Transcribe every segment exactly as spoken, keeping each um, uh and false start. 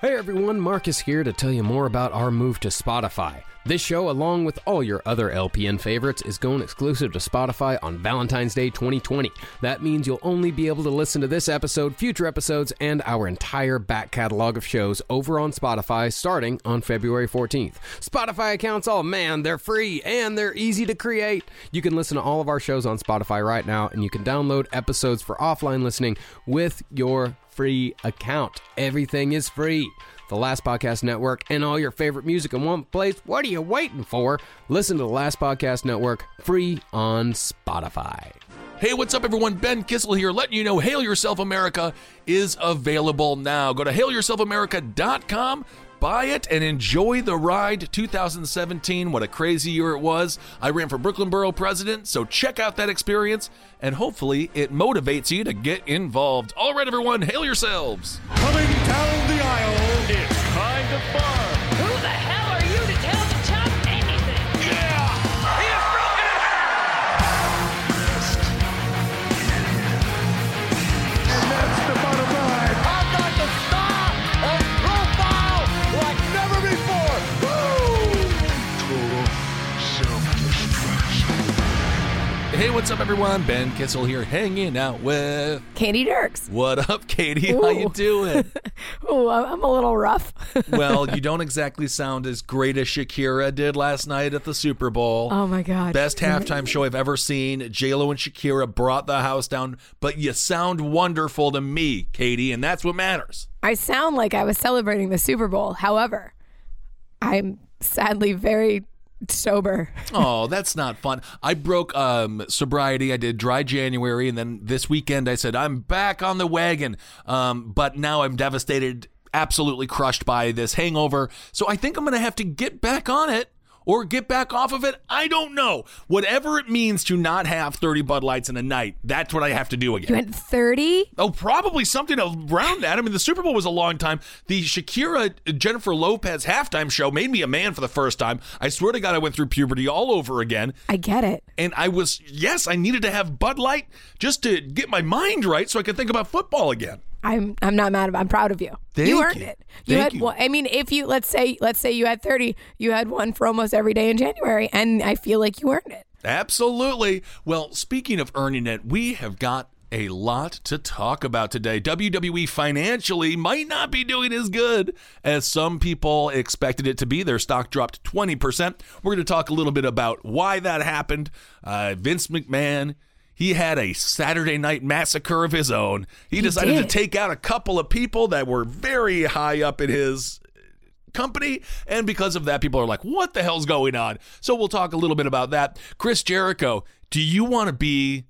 Hey everyone, Marcus here to tell you more about our move to Spotify. This show, along with all your other L P N favorites, is going exclusive to Spotify on Valentine's Day twenty twenty. That means you'll only be able to listen to this episode, future episodes, and our entire back catalog of shows over on Spotify starting on February fourteenth. Spotify accounts, oh man, they're free and they're easy to create. You can listen to all of our shows on Spotify right now, and you can download episodes for offline listening with your free account. Everything is free. The Last Podcast Network and all your favorite music in one place. What are you waiting for? Listen to the Last Podcast Network free on Spotify. Hey, what's up, everyone? Ben Kissel here, letting you know Hail Yourself America is available now. Go to hail yourself america dot com. Buy it and enjoy the ride. Two thousand seventeen, what a crazy year it was. I ran for Brooklyn Borough President, so check out that experience, and hopefully it motivates you to get involved. All right, everyone, hail yourselves. Coming down the aisle, it's kind of fun. Who the hell are you to tell the chump anything? Yeah! He has broken it! And that's the bottom line. I've got the star of profile like never before. Woo! Total self-destruction. Hey, what's up, everyone? Ben Kissel here, hanging out with Katie Dirks. What up, Katie? Ooh. How you doing? Oh, I'm a little rough. Well, you don't exactly sound as great as Shakira did last night at the Super Bowl. Oh, my God. Best halftime show I've ever seen. J-Lo and Shakira brought the house down, but you sound wonderful to me, Katie, and that's what matters. I sound like I was celebrating the Super Bowl. However, I'm sadly very sober. Oh, that's not fun. I broke um, sobriety. I did dry January, and then this weekend I said, I'm back on the wagon, um, but now I'm devastated, absolutely crushed by this hangover, so I think I'm going to have to get back on it or get back off of it. I don't know. Whatever it means to not have thirty Bud Lights in a night, that's what I have to do again. You went thirty? Oh, probably something around that. I mean, the Super Bowl was a long time. The Shakira, Jennifer Lopez halftime show made me a man for the first time. I swear to God, I went through puberty all over again. I get it. And I was, yes, I needed to have Bud Light just to get my mind right so I could think about football again. I'm I'm not mad about it. I'm proud of you. Thank you earned you. it. You Thank had well, I mean, if you let's say let's say you had thirty, you had one for almost every day in January, and I feel like you earned it. Absolutely. Well, speaking of earning it, we have got a lot to talk about today. W W E financially might not be doing as good as some people expected it to be. Their stock dropped twenty percent. We're going to talk a little bit about why that happened. Uh, Vince McMahon, he had a Saturday night massacre of his own. He, he decided did. to take out a couple of people that were very high up in his company. And because of that, people are like, what the hell's going on? So we'll talk a little bit about that. Chris Jericho, do you want to be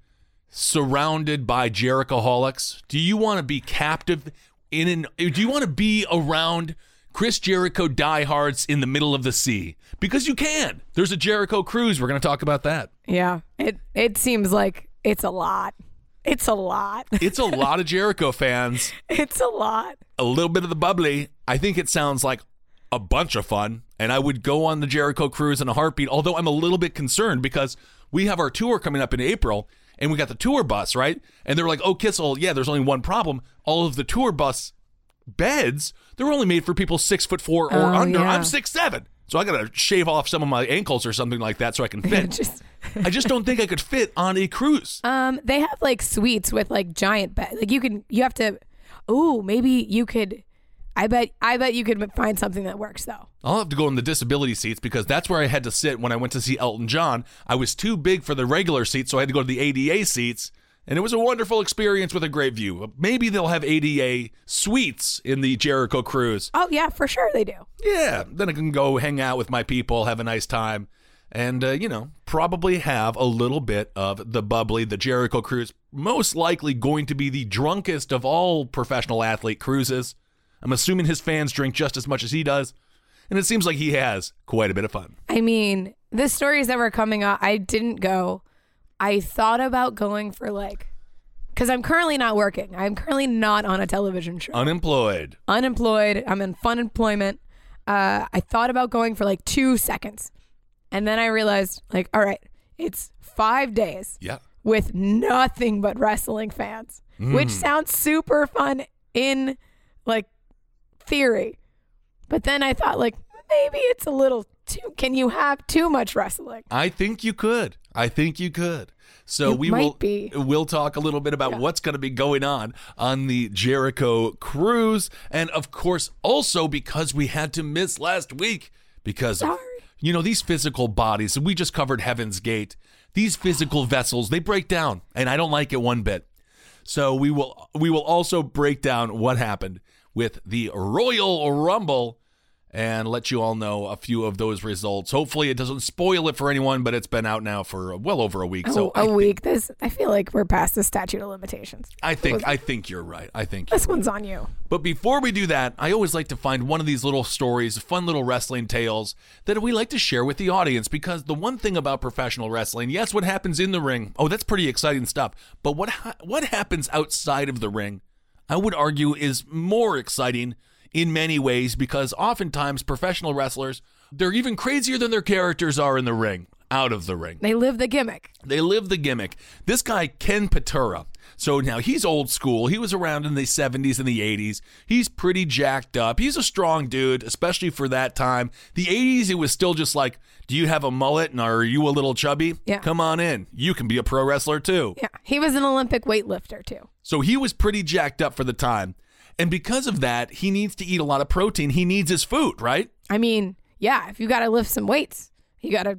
surrounded by Jerichoholics? Do you want to be captive in an, do you want to be around Chris Jericho diehards in the middle of the sea? Because you can. There's a Jericho cruise. We're going to talk about that. Yeah. It, it seems like It's a lot. It's a lot. It's a lot of Jericho fans. It's a lot. A little bit of the bubbly. I think it sounds like a bunch of fun, and I would go on the Jericho cruise in a heartbeat, although I'm a little bit concerned because we have our tour coming up in April, and we got the tour bus, right? And they're like, oh, Kissel, yeah, there's only one problem. All of the tour bus beds, they're only made for people six foot four or oh, under. Yeah. I'm six seven. So I got to shave off some of my ankles or something like that so I can fit. just, I just don't think I could fit on a cruise. Um, They have like suites with like giant beds. Like you can, you have to, ooh, maybe you could, I bet I bet you could find something that works, though. I'll have to go in the disability seats because that's where I had to sit when I went to see Elton John. I was too big for the regular seats, so I had to go to the A D A seats, and it was a wonderful experience with a great view. Maybe they'll have A D A suites in the Jericho cruise. Oh, yeah, for sure they do. Yeah, then I can go hang out with my people, have a nice time, and, uh, you know, probably have a little bit of the bubbly, the Jericho cruise. Most likely going to be the drunkest of all professional athlete cruises. I'm assuming his fans drink just as much as he does, and it seems like he has quite a bit of fun. I mean, the stories that were coming up, I didn't go. I thought about going for like, because I'm currently not working. I'm currently not on a television show. Unemployed. Unemployed. I'm in fun employment. Uh, I thought about going for like two seconds, and then I realized, like, all right, it's five days yeah. with nothing but wrestling fans, mm. which sounds super fun in like, theory. But then I thought, like, maybe it's a little too, can you have too much wrestling? I think you could. I think you could. So you we will be. We'll talk a little bit about yeah. what's going to be going on on the Jericho cruise. And of course, also because we had to miss last week because, Sorry. you know, these physical bodies, we just covered Heaven's Gate. These physical vessels, they break down, and I don't like it one bit. So we will we will also break down what happened with the Royal Rumble and let you all know a few of those results. Hopefully it doesn't spoil it for anyone, but it's been out now for well over a week. Oh, so a I week. Think, this I feel like we're past the statute of limitations. I think was, I think you're right. I think this one's right. on you. But before we do that, I always like to find one of these little stories, fun little wrestling tales that we like to share with the audience, because the one thing about professional wrestling, yes, what happens in the ring, oh, that's pretty exciting stuff. But what ha- what happens outside of the ring, I would argue, is more exciting in many ways, because oftentimes professional wrestlers, they're even crazier than their characters are in the ring, out of the ring. They live the gimmick. They live the gimmick. This guy, Ken Patera. So now he's old school. He was around in the seventies and the eighties. He's pretty jacked up. He's a strong dude, especially for that time. The eighties, it was still just like, do you have a mullet and are you a little chubby? Yeah. Come on in. You can be a pro wrestler too. Yeah. He was an Olympic weightlifter too. So he was pretty jacked up for the time. And because of that, he needs to eat a lot of protein. He needs his food, right? I mean, yeah, if you got to lift some weights, you got to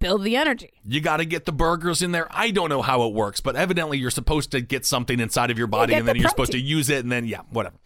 build the energy. You got to get the burgers in there. I don't know how it works, but evidently you're supposed to get something inside of your body, and then you're supposed to use it, and then, yeah, whatever.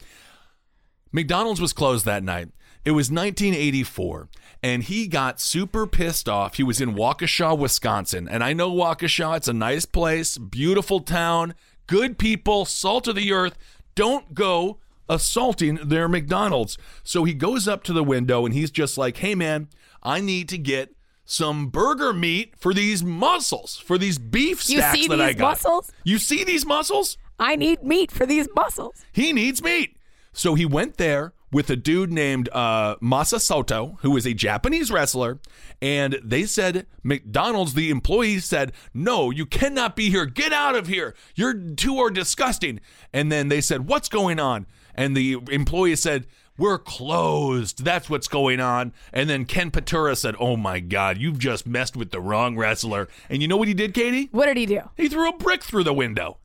McDonald's was closed that night. It was nineteen eighty-four, and he got super pissed off. He was in Waukesha, Wisconsin, and I know Waukesha. It's a nice place, beautiful town, good people, salt of the earth. Don't go assaulting their McDonald's. So he goes up to the window, and he's just like, hey, man, I need to get some burger meat for these muscles, for these beef stacks that I got. You see these muscles? You see these muscles? I need meat for these muscles. He needs meat. So he went there with a dude named uh, Masasoto, who is a Japanese wrestler, and they said, McDonald's, the employees said, no, you cannot be here. Get out of here. You two are disgusting. And then they said, what's going on? And the employee said, we're closed. That's what's going on. And then Ken Patera said, oh, my God, you've just messed with the wrong wrestler. And you know what he did, Katie? What did he do? He threw a brick through the window.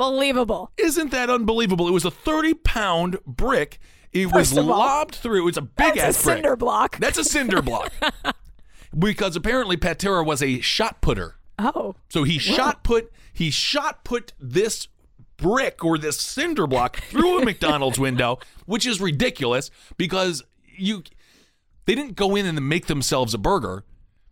Unbelievable. Isn't that unbelievable? It was a thirty-pound brick. It First was all, lobbed through. It's a big-ass brick. That's a cinder block. That's a cinder block. Because apparently Patera was a shot putter. Oh. So he wow. shot put. He shot put this brick or this cinder block through a McDonald's window, which is ridiculous because you they didn't go in and make themselves a burger,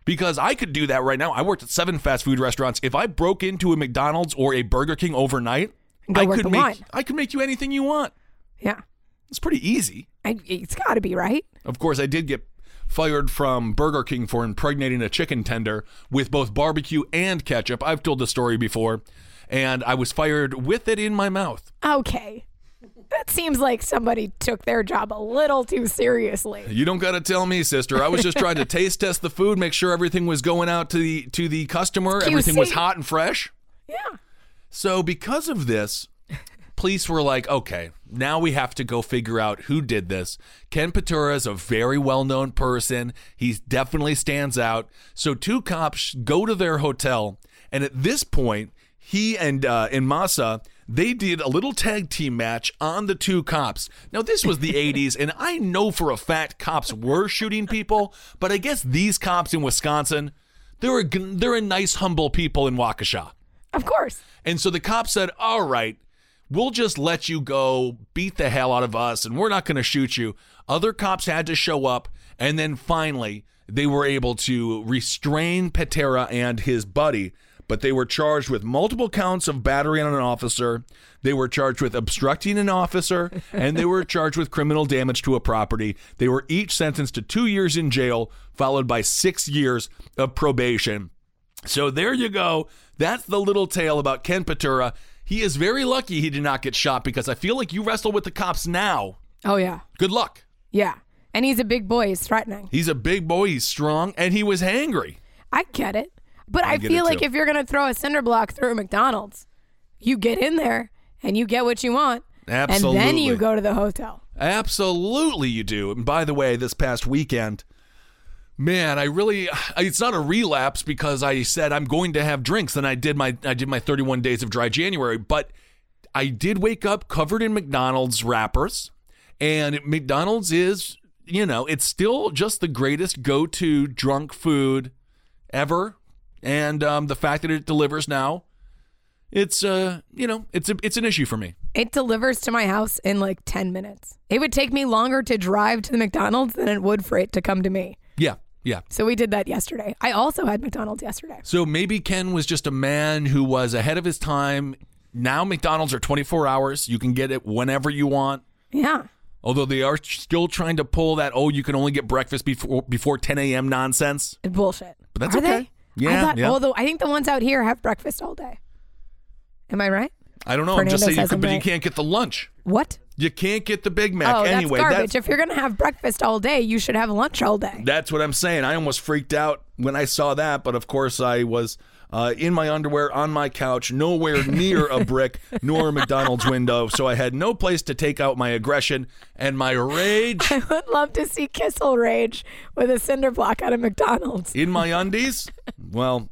because I could do that right now. I worked at seven fast food restaurants. If I broke into a McDonald's or a Burger King overnight, I could make line. I could make you anything you want. Yeah. It's pretty easy. I, it's got to be, right? Of course, I did get fired from Burger King for impregnating a chicken tender with both barbecue and ketchup. I've told the story before. And I was fired with it in my mouth. Okay. That seems like somebody took their job a little too seriously. You don't got to tell me, sister. I was just trying to taste test the food, make sure everything was going out to the to the customer. Everything was hot and fresh. Yeah. So because of this, police were like, okay, now we have to go figure out who did this. Ken Patera is a very well-known person. He definitely stands out. So two cops go to their hotel, and at this point, he and, uh, and Masa, they did a little tag team match on the two cops. Now, this was the eighties, and I know for a fact cops were shooting people, but I guess these cops in Wisconsin, they're a, they're a nice, humble people in Waukesha. Of course. And so the cops said, all right, we'll just let you go, beat the hell out of us, and we're not going to shoot you. Other cops had to show up, and then finally they were able to restrain Patera and his buddy, but they were charged with multiple counts of battery on an officer, they were charged with obstructing an officer, and they were charged with criminal damage to a property. They were each sentenced to two years in jail, followed by six years of probation. So there you go. That's the little tale about Ken Patera. He is very lucky he did not get shot, because I feel like you wrestle with the cops now. Oh, yeah. Good luck. Yeah. And he's a big boy. He's threatening. He's a big boy. He's strong. And he was hangry. I get it. But I, I feel like too. If you're going to throw a cinder block through McDonald's, you get in there and you get what you want. Absolutely. And then you go to the hotel. Absolutely you do. And by the way, this past weekend, man, I really, it's not a relapse because I said I'm going to have drinks. And I did my, I did my thirty-one days of dry January. But I did wake up covered in McDonald's wrappers. And McDonald's is, you know, it's still just the greatest go-to drunk food ever. And um, the fact that it delivers now, it's, uh, you know, it's a, it's an issue for me. It delivers to my house in like ten minutes. It would take me longer to drive to the McDonald's than it would for it to come to me. Yeah, yeah. So we did that yesterday. I also had McDonald's yesterday. So maybe Ken was just a man who was ahead of his time. Now McDonald's are twenty-four hours. You can get it whenever you want. Yeah. Although they are still trying to pull that, oh, you can only get breakfast before before ten a.m. nonsense. Bullshit. But that's are okay. They? Yeah, I thought, yeah. Although I think the ones out here have breakfast all day. Am I right? I don't know. Fernando I'm just saying, you could, but right. You can't get the lunch. What? You can't get the Big Mac. Oh, anyway, that's garbage. That's, if you're going to have breakfast all day, you should have lunch all day. That's what I'm saying. I almost freaked out when I saw that, but of course I was uh, in my underwear on my couch, nowhere near a brick nor a McDonald's window, so I had no place to take out my aggression and my rage. I would love to see Kissel rage with a cinder block out of McDonald's. In my undies? Well,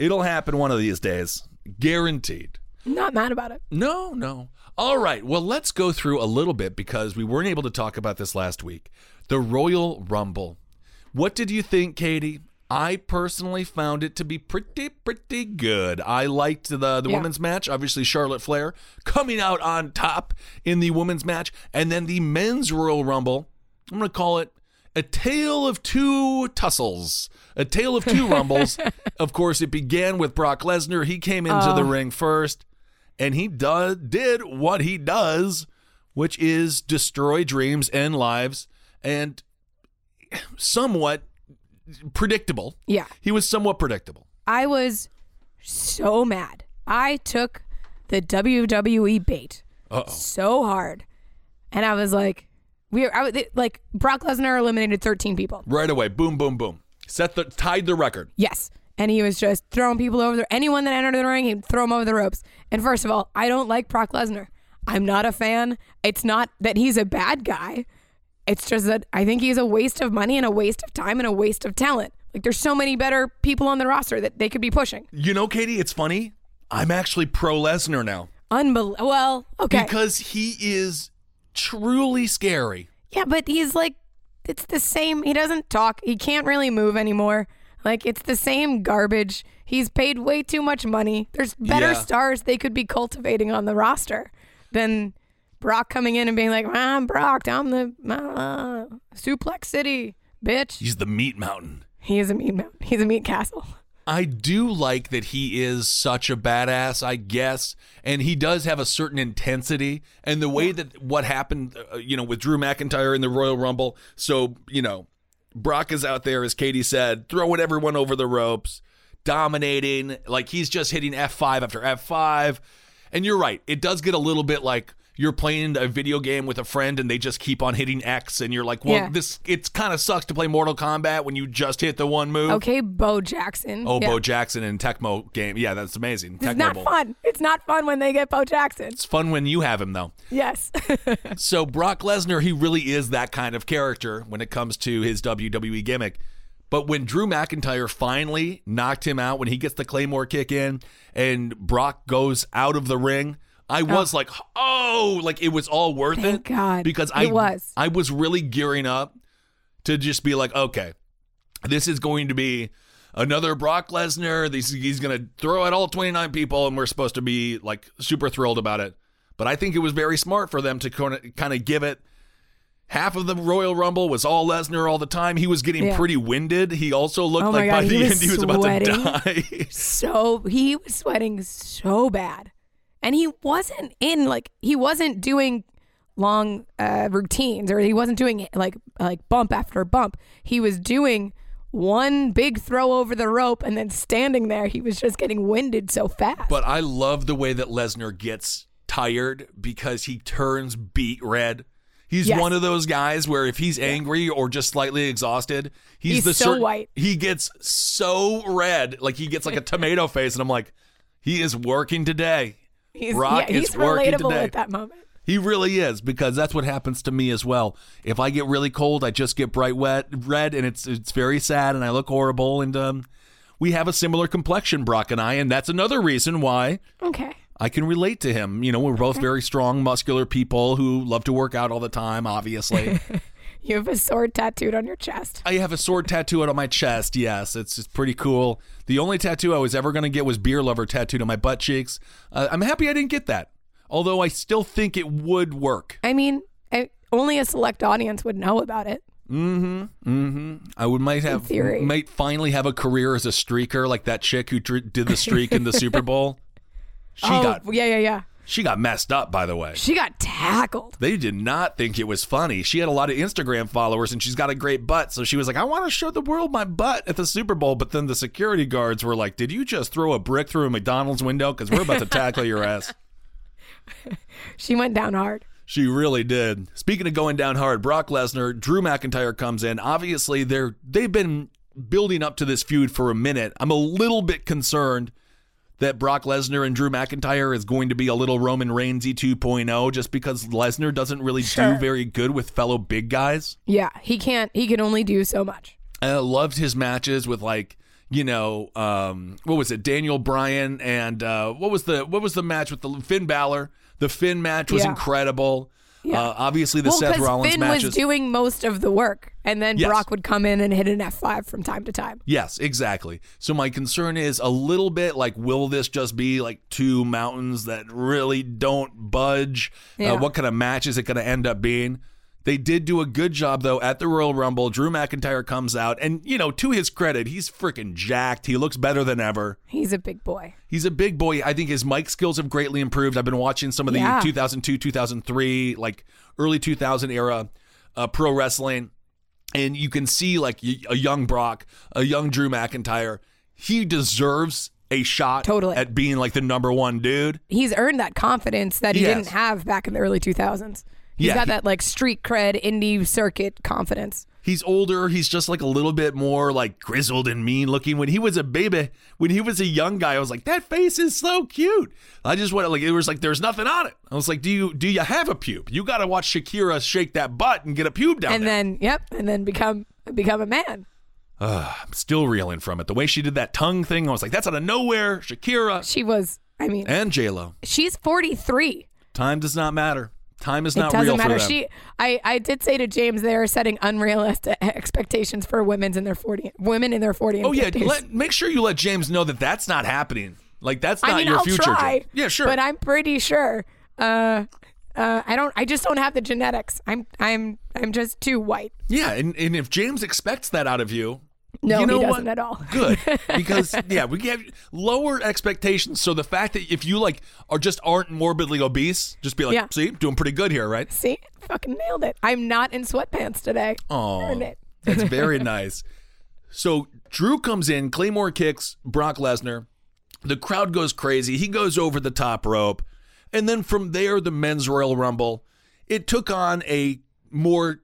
it'll happen one of these days. Guaranteed. Not mad about it. No, no. All right. Well, let's go through a little bit because we weren't able to talk about this last week. The Royal Rumble. What did you think, Katie? I personally found it to be pretty, pretty good. I liked the, the yeah. women's match. Obviously, Charlotte Flair coming out on top in the women's match. And then the men's Royal Rumble. I'm going to call it a tale of two tussles. A tale of two rumbles. Of course, it began with Brock Lesnar. He came into oh. the ring first. And he does, did what he does, which is destroy dreams and lives, and somewhat predictable. Yeah. He was somewhat predictable. I was so mad. I took the W W E bait Uh-oh. so hard. And I was like, we were, I was, like Brock Lesnar eliminated thirteen people. Right away. Boom, boom, boom. Set the, tied the record. Yes. And he was just throwing people over there. Anyone that entered the ring, he'd throw them over the ropes. And first of all, I don't like Brock Lesnar. I'm not a fan. It's not that he's a bad guy. It's just that I think he's a waste of money and a waste of time and a waste of talent. Like, there's so many better people on the roster that they could be pushing. You know, Katie, it's funny. I'm actually pro Lesnar now. Unbelievable. Well, okay. Because he is truly scary. Yeah, but he's like, it's the same. He doesn't talk. He can't really move anymore. Like, it's the same garbage. He's paid way too much money. There's better yeah. stars they could be cultivating on the roster than Brock coming in and being like, I'm Brock. I'm the uh, Suplex City, bitch. He's the meat mountain. He is a meat mountain. He's a meat castle. I do like that he is such a badass, I guess. And he does have a certain intensity. And the way that what happened, uh, you know, with Drew McIntyre in the Royal Rumble. So, you know. Brock is out there, as Katie said, throwing everyone over the ropes, dominating. Like, he's just hitting F five after F five. And you're right. It does get a little bit like you're playing a video game with a friend and they just keep on hitting X. And you're like, well, yeah. this it kind of sucks to play Mortal Kombat when you just hit the one move. Okay, Bo Jackson. Oh, yeah. Bo Jackson in Tecmo game. Yeah, that's amazing. It's Tecmo not Bowl. fun. It's not fun when they get Bo Jackson. It's fun when you have him, though. Yes. So Brock Lesnar, he really is that kind of character when it comes to his W W E gimmick. But when Drew McIntyre finally knocked him out, when he gets the Claymore kick in and Brock goes out of the ring, I was oh. like, oh, like it was all worth Thank it. God. Because I, it was. I was really gearing up to just be like, okay, this is going to be another Brock Lesnar. This, he's going to throw at all twenty-nine people, and we're supposed to be like super thrilled about it. But I think it was very smart for them to kind of give it. Half of the Royal Rumble was all Lesnar all the time. He was getting yeah. pretty winded. He also looked oh like God, by the end sweating. he was about to die. So he was sweating so bad. And he wasn't in like he wasn't doing long uh, routines, or he wasn't doing like like bump after bump. He was doing one big throw over the rope and then standing there. He was just getting winded so fast. But I love the way that Lesnar gets tired because he turns beet red. He's yes. one of those guys where if he's angry or just slightly exhausted, he's, he's the so cer- white. He gets so red, like he gets like a tomato face, and I'm like, he is working today. He's, Brock yeah, he's is working relatable today. At that moment. He really is, because that's what happens to me as well. If I get really cold, I just get bright wet red, and it's it's very sad, and I look horrible. And um, we have a similar complexion, Brock and I, and that's another reason why. Okay. I can relate to him. You know, we're both very strong, muscular people who love to work out all the time, obviously. You have a sword tattooed on your chest. I have a sword tattooed on my chest, yes. It's just pretty cool. The only tattoo I was ever going to get was Beer Lover tattooed on my butt cheeks. Uh, I'm happy I didn't get that, although I still think it would work. I mean, I, only a select audience would know about it. Mm-hmm. Mm-hmm. I would might have might finally have a career as a streaker, like that chick who dr- did the streak in the Super Bowl. She oh, got yeah, yeah, yeah. She got messed up, by the way. She got tackled. They did not think it was funny. She had a lot of Instagram followers, and she's got a great butt. So she was like, I want to show the world my butt at the Super Bowl. But then the security guards were like, did you just throw a brick through a McDonald's window? Because we're about to tackle your ass. She went down hard. She really did. Speaking of going down hard, Brock Lesnar, Drew McIntyre comes in. Obviously, they're, they've been building up to this feud for a minute. I'm a little bit concerned that Brock Lesnar and Drew McIntyre is going to be a little Roman Reigns-y two point oh, just because Lesnar doesn't really sure. do very good with fellow big guys. Yeah, he can't. He can only do so much. And I loved his matches with, like, you know, um, what was it, Daniel Bryan, and uh, what was the what was the match with the Finn Balor? The Finn match was yeah. incredible. Yeah. Uh, obviously, the well, Seth Rollins Finn matches. was doing most of the work, and then yes. Brock would come in and hit an F five from time to time. Yes, exactly. So my concern is a little bit like, will this just be like two mountains that really don't budge? Yeah. Uh, what kind of match is it going to end up being? They did do a good job, though, at the Royal Rumble. Drew McIntyre comes out, and, you know, to his credit, he's freaking jacked. He looks better than ever. He's a big boy. He's a big boy. I think his mic skills have greatly improved. I've been watching some of the yeah. two thousand two, two thousand three, like, early two thousand era uh, pro wrestling, and you can see, like, a young Brock, a young Drew McIntyre. He deserves a shot totally. At being, like, the number one dude. He's earned that confidence that he yes. didn't have back in the early two thousands. He's yeah, got he, that, like, street cred, indie circuit confidence. He's older. He's just, like, a little bit more, like, grizzled and mean looking. When he was a baby, when he was a young guy, I was like, that face is so cute. I just went, like, it was like, there's nothing on it. I was like, do you do you have a pube? You got to watch Shakira shake that butt and get a pube down and there. And then, yep, and then become become a man. Uh, I'm still reeling from it. The way she did that tongue thing, I was like, that's out of nowhere, Shakira. She was, I mean. And J-Lo. She's forty-three. Time does not matter. Time is not real for them. It doesn't matter. She, I, I did say to James, they are setting unrealistic expectations for women's in their forty, women in their forties. Oh yeah, let, make sure you let James know that that's not happening. Like that's not I mean, your I'll future. Try, James. Yeah, sure. But I'm pretty sure. Uh, uh, I don't. I just don't have the genetics. I'm. I'm. I'm just too white. Yeah, and, and if James expects that out of you. No, you know he doesn't what? At all. Good. Because, yeah, we have lower expectations. So the fact that if you, like, are just aren't morbidly obese, just be like, yeah. see, doing pretty good here, right? See? Fucking nailed it. I'm not in sweatpants today. Oh, that's very nice. So Drew comes in, Claymore kicks Brock Lesnar. The crowd goes crazy. He goes over the top rope. And then from there, the men's Royal Rumble, it took on a more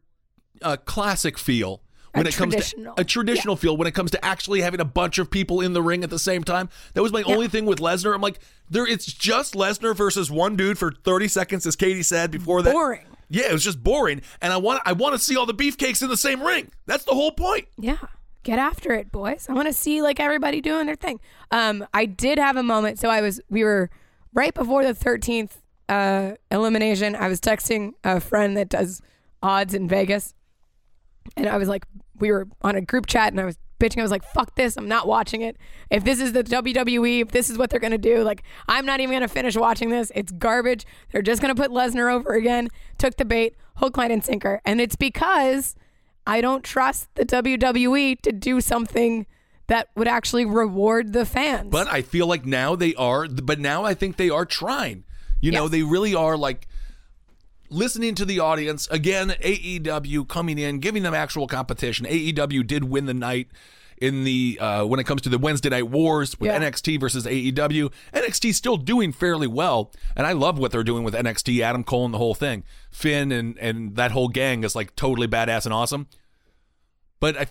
uh, classic feel. When it comes to a traditional yeah. feel, when it comes to actually having a bunch of people in the ring at the same time, that was my yeah. only thing with Lesnar. I'm like, there, it's just Lesnar versus one dude for thirty seconds, as Katie said before that. Boring. Yeah, it was just boring, and I want, I want to see all the beefcakes in the same ring. That's the whole point. Yeah, get after it, boys. I want to see like everybody doing their thing. Um, I did have a moment. So I was, we were right before the thirteenth uh, elimination, I was texting a friend that does odds in Vegas, and I was like, we were on a group chat, and I was bitching. I was like, fuck this. I'm not watching it. If this is the W W E, if this is what they're going to do, like, I'm not even going to finish watching this. It's garbage. They're just going to put Lesnar over again. Took the bait, hook, line, and sinker. And it's because I don't trust the W W E to do something that would actually reward the fans. But I feel like now they are, but now I think they are trying. You yes. know, they really are, like, listening to the audience. Again, A E W coming in, giving them actual competition. A E W did win the night in the uh, when it comes to the Wednesday Night Wars with yeah. N X T versus A E W. N X T's still doing fairly well, and I love what they're doing with N X T, Adam Cole and the whole thing. Finn and, and that whole gang is, like, totally badass and awesome. But I,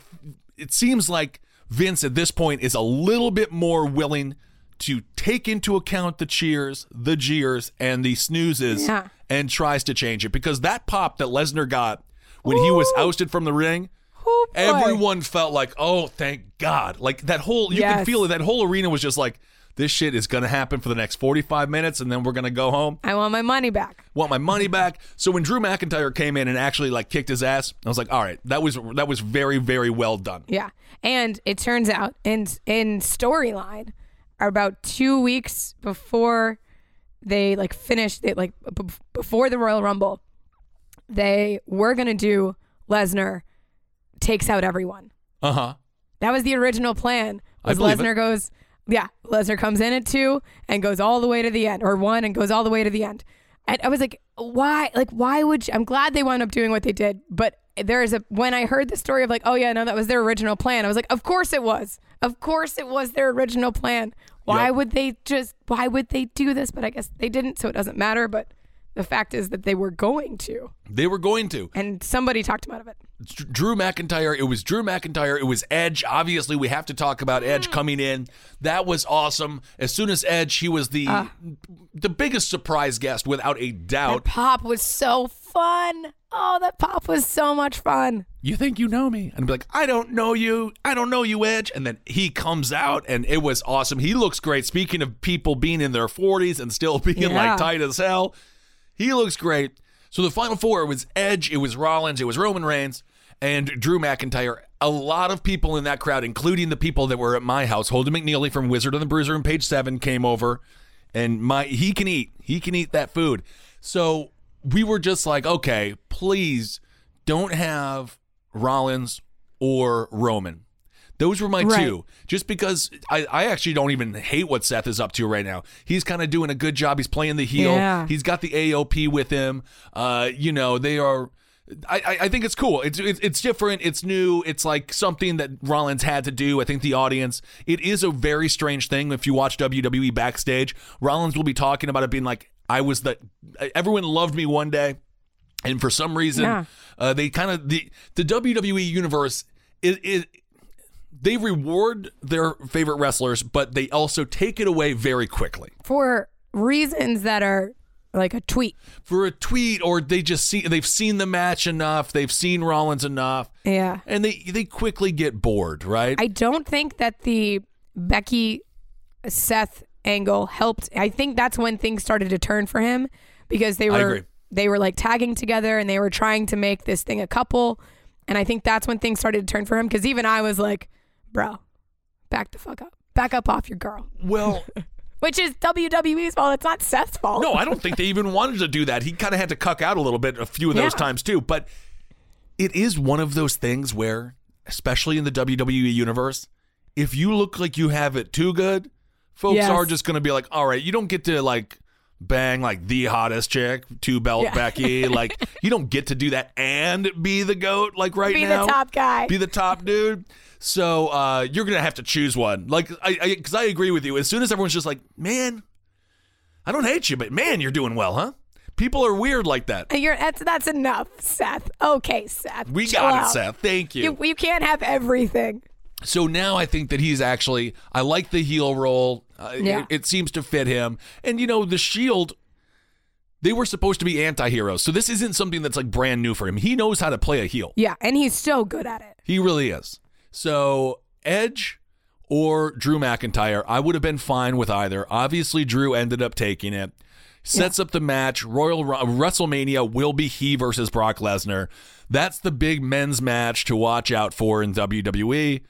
it seems like Vince at this point is a little bit more willing to take into account the cheers, the jeers, and the snoozes yeah. and tries to change it. Because that pop that Lesnar got when Ooh. he was ousted from the ring, oh, everyone felt like, oh, thank God. Like that whole, you yes. can feel it. That whole arena was just like, this shit is going to happen for the next forty-five minutes, and then we're going to go home. I want my money back. Want my money back. So when Drew McIntyre came in and actually, like, kicked his ass, I was like, all right, that was that was very, very well done. Yeah. And it turns out in, in storyline, about two weeks before they, like, finished, they, like, b- before the Royal Rumble, they were going to do Lesnar takes out everyone. Uh-huh. That was the original plan. Was Lesnar it. goes... Yeah, Lesnar comes in at two and goes all the way to the end, or one and goes all the way to the end. And I was like, why? Like, why would you? I'm glad they wound up doing what they did, but there is a, when I heard the story of, like, oh yeah, no, that was their original plan, I was like, of course it was. Of course it was their original plan. Why yep. would they just, why would they do this? But I guess they didn't, so it doesn't matter, but the fact is that they were going to. They were going to. And somebody talked him out of it. Drew McIntyre. It was Drew McIntyre. It was Edge. Obviously, we have to talk about Edge coming in. That was awesome. As soon as Edge, he was the uh, the biggest surprise guest, without a doubt. That pop was so fun. Oh, that pop was so much fun. You think you know me. And I'd be like, I don't know you. I don't know you, Edge. And then he comes out, and it was awesome. He looks great. Speaking of people being in their forties and still being yeah. like tight as hell. He looks great. So the final four, it was Edge, it was Rollins, it was Roman Reigns, and Drew McIntyre. A lot of people in that crowd, including the people that were at my house. Holden McNeely from Wizard and the Bruiser and Page Seven came over, and my he can eat. He can eat that food. So we were just like, okay, please don't have Rollins or Roman. Those were my right. two. Just because I, I actually don't even hate what Seth is up to right now. He's kind of doing a good job. He's playing the heel. Yeah. He's got the A O P with him. Uh, you know, they are... I, I think it's cool. It's, it's it's different. It's new. It's like something that Rollins had to do. I think the audience, it is a very strange thing. If you watch W W E backstage, Rollins will be talking about it being like, I was the... Everyone loved me one day. And for some reason, yeah. uh, they kind of... The, the W W E universe is... is They reward their favorite wrestlers, but they also take it away very quickly. For reasons that are like a tweet. For a tweet, or they just see, they've seen the match enough, they've seen Rollins enough. Yeah. And they, they quickly get bored, right? I don't think that the Becky Seth angle helped. I think that's when things started to turn for him, because they were they were like tagging together, and they were trying to make this thing a couple. And I think that's when things started to turn for him, because even I was like, bro, back the fuck up. Back up off your girl. Well, which is W W E's fault. It's not Seth's fault. No, I don't think they even wanted to do that. He kind of had to cuck out a little bit a few of yeah. those times too. But it is one of those things where, especially in the W W E universe, if you look like you have it too good, folks yes. are just going to be like, all right, you don't get to like bang like the hottest chick, two belt yeah. Becky. Like you don't get to do that and be the GOAT like right be now. Be the top guy. Be the top dude. So uh, you're going to have to choose one. Like, I, because I, I agree with you. As soon as everyone's just like, man, I don't hate you, but man, you're doing well, huh? People are weird like that. You're, that's, that's enough, Seth. Okay, Seth. We got out. it, Seth. Thank you. you. You can't have everything. So now I think that he's actually, I like the heel role. Uh, yeah. it, it seems to fit him. And, you know, the Shield, they were supposed to be anti-heroes. So this isn't something that's like brand new for him. He knows how to play a heel. Yeah, and he's so good at it. He really is. So Edge or Drew McIntyre, I would have been fine with either. Obviously, Drew ended up taking it. sets yeah. up the match. Royal Ru- WrestleMania will be he versus Brock Lesnar. That's the big men's match to watch out for in W W E.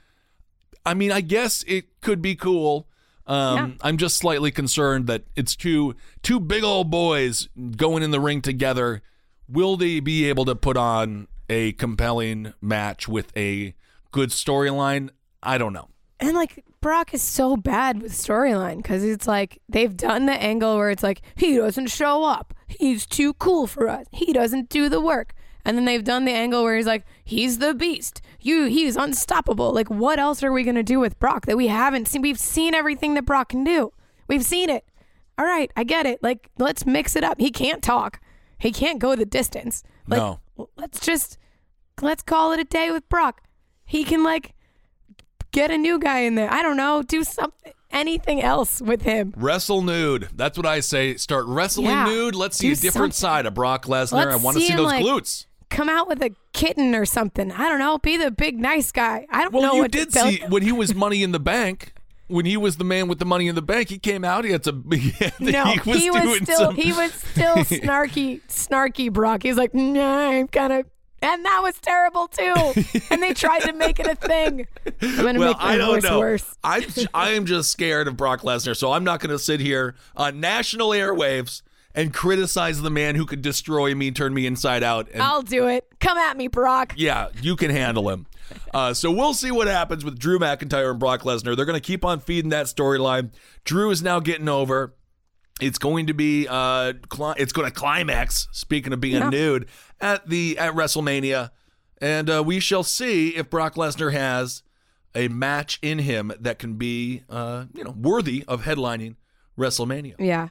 I mean, I guess it could be cool. Um, yeah. I'm just slightly concerned that it's two two big old boys going in the ring together. Will they be able to put on a compelling match with a good storyline? I don't know. And, like, Brock is so bad with storyline because it's like they've done the angle where it's like, he doesn't show up. He's too cool for us. He doesn't do the work. And then they've done the angle where he's like, he's the beast. You, he's unstoppable. Like, what else are we going to do with Brock that we haven't seen? We've seen everything that Brock can do. We've seen it. All right, I get it. Like, let's mix it up. He can't talk. He can't go the distance. Like, no. Let's just, let's call it a day with Brock. He can, like, get a new guy in there. I don't know. Do something. Anything else with him. Wrestle nude. That's what I say. Start wrestling yeah. nude. Let's see do a different something. Side of Brock Lesnar. Let's I want to see, see those like, glutes. Come out with a kitten or something. I don't know. Be the big nice guy. I don't well, know what to tell you. Well, you did see when he was Money in the Bank. When he was the man with the money in the bank, he came out. He had some. He had, no, he was, he was doing still. Some... He was still snarky, snarky Brock. He's like, nah, I'm kind of. And that was terrible too. And they tried to make it a thing. I'm gonna well, make my I don't voice know. Worse. I I am just scared of Brock Lesnar, so I'm not gonna sit here on national airwaves and criticize the man who could destroy me, turn me inside out. And, I'll do it. Come at me, Brock. Yeah, you can handle him. Uh, so we'll see what happens with Drew McIntyre and Brock Lesnar. They're gonna keep on feeding that storyline. Drew is now getting over. It's going to be uh, cli- it's going to climax. Speaking of being yeah. nude at the at WrestleMania, and uh, we shall see if Brock Lesnar has a match in him that can be uh, you know worthy of headlining WrestleMania. Yeah,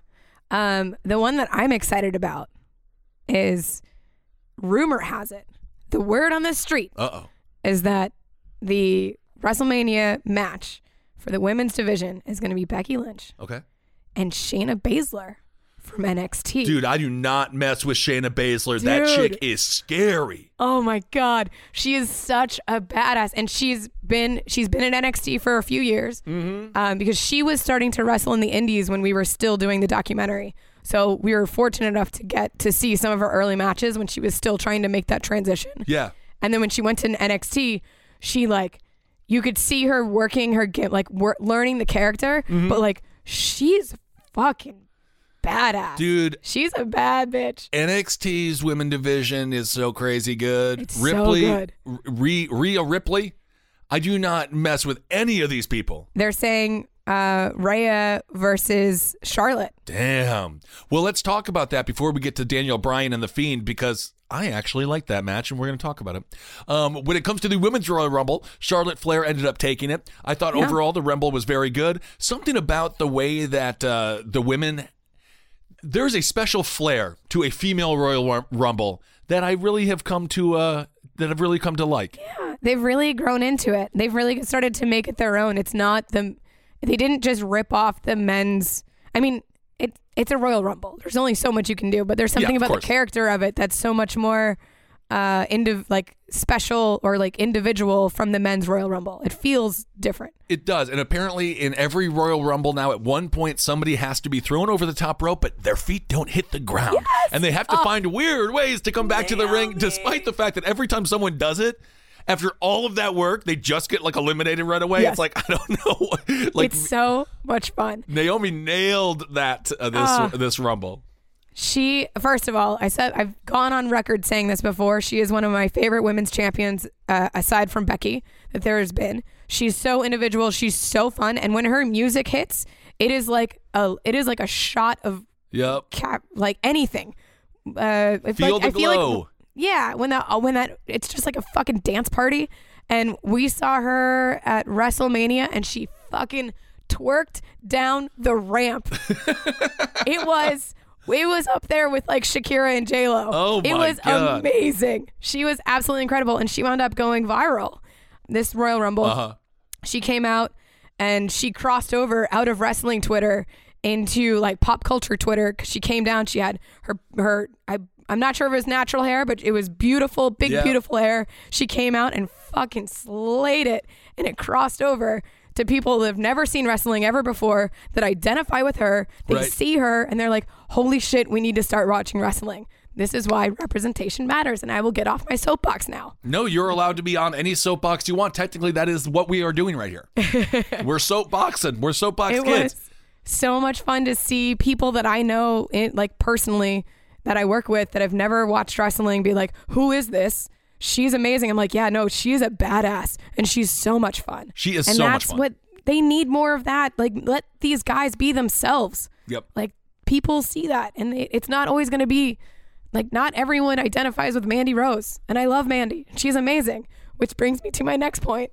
um, the one that I'm excited about is rumor has it the word on the street uh-oh. Is that the WrestleMania match for the women's division is going to be Becky Lynch. Okay. And Shayna Baszler from N X T. Dude, I do not mess with Shayna Baszler. Dude. That chick is scary. Oh my God, she is such a badass, and she's been she's been in N X T for a few years mm-hmm. um, because she was starting to wrestle in the Indies when we were still doing the documentary. So we were fortunate enough to get to see some of her early matches when she was still trying to make that transition. Yeah, and then when she went to N X T, she like you could see her working her like wor- learning the character, mm-hmm. but like she's fucking badass. Dude. She's a bad bitch. N X T's women division is so crazy good. It's Ripley, so good. Rhea, Rhea Ripley. I do not mess with any of these people. They're saying uh, Rhea versus Charlotte. Damn. Well, let's talk about that before we get to Daniel Bryan and The Fiend, because I actually like that match, and we're going to talk about it. Um, when it comes to the Women's Royal Rumble, Charlotte Flair ended up taking it. I thought yeah. overall the Rumble was very good. Something about the way that uh, the women, there's a special flair to a female Royal Rumble that I really have come to, uh, that I've really come to like. Yeah, they've really grown into it. They've really started to make it their own. It's not the, they didn't just rip off the men's, I mean, It, it's a Royal Rumble. There's only so much you can do, but there's something yeah, about course. The character of it that's so much more uh, indiv- like special or like individual from the men's Royal Rumble. It feels different. It does. And apparently in every Royal Rumble now, at one point, somebody has to be thrown over the top rope, but their feet don't hit the ground. Yes! And they have to oh. find weird ways to come back Nailed to the ring, me. Despite the fact that every time someone does it, after all of that work, they just get like eliminated right away. Yes. It's like, I don't know. like, it's so much fun. Naomi nailed that uh, this uh, this Rumble. She, first of all, I said I've gone on record saying this before. She is one of my favorite women's champions, uh, aside from Becky, that there has been. She's so individual. She's so fun, and when her music hits, it is like a it is like a shot of yep cap, like anything. Uh, feel like, the I glow. Feel like, yeah, when that, when that, it's just like a fucking dance party. And we saw her at WrestleMania, and she fucking twerked down the ramp. It was, it was up there with like Shakira and J-Lo. Oh my It was God. Amazing. She was absolutely incredible, and she wound up going viral. This Royal Rumble, uh-huh. she came out and she crossed over out of wrestling Twitter into like pop culture Twitter, because she came down. She had her her I. I'm not sure if it was natural hair, but it was beautiful, big, yeah. beautiful hair. She came out and fucking slayed it, and it crossed over to people that have never seen wrestling ever before that identify with her. They right. see her and they're like, holy shit, we need to start watching wrestling. This is why representation matters, and I will get off my soapbox now. No, you're allowed to be on any soapbox you want. Technically, that is what we are doing right here. We're soapboxing. We're soapbox it kids. Was so much fun to see people that I know, in, like personally, that I work with that have never watched wrestling be like, who is this? She's amazing. I'm like, yeah, no, she's a badass, and she's so much fun. She is and so much fun. And that's what they need, more of that. Like, let these guys be themselves. Yep. Like, people see that, and it's not always going to be... Like, not everyone identifies with Mandy Rose, and I love Mandy. She's amazing, which brings me to my next point.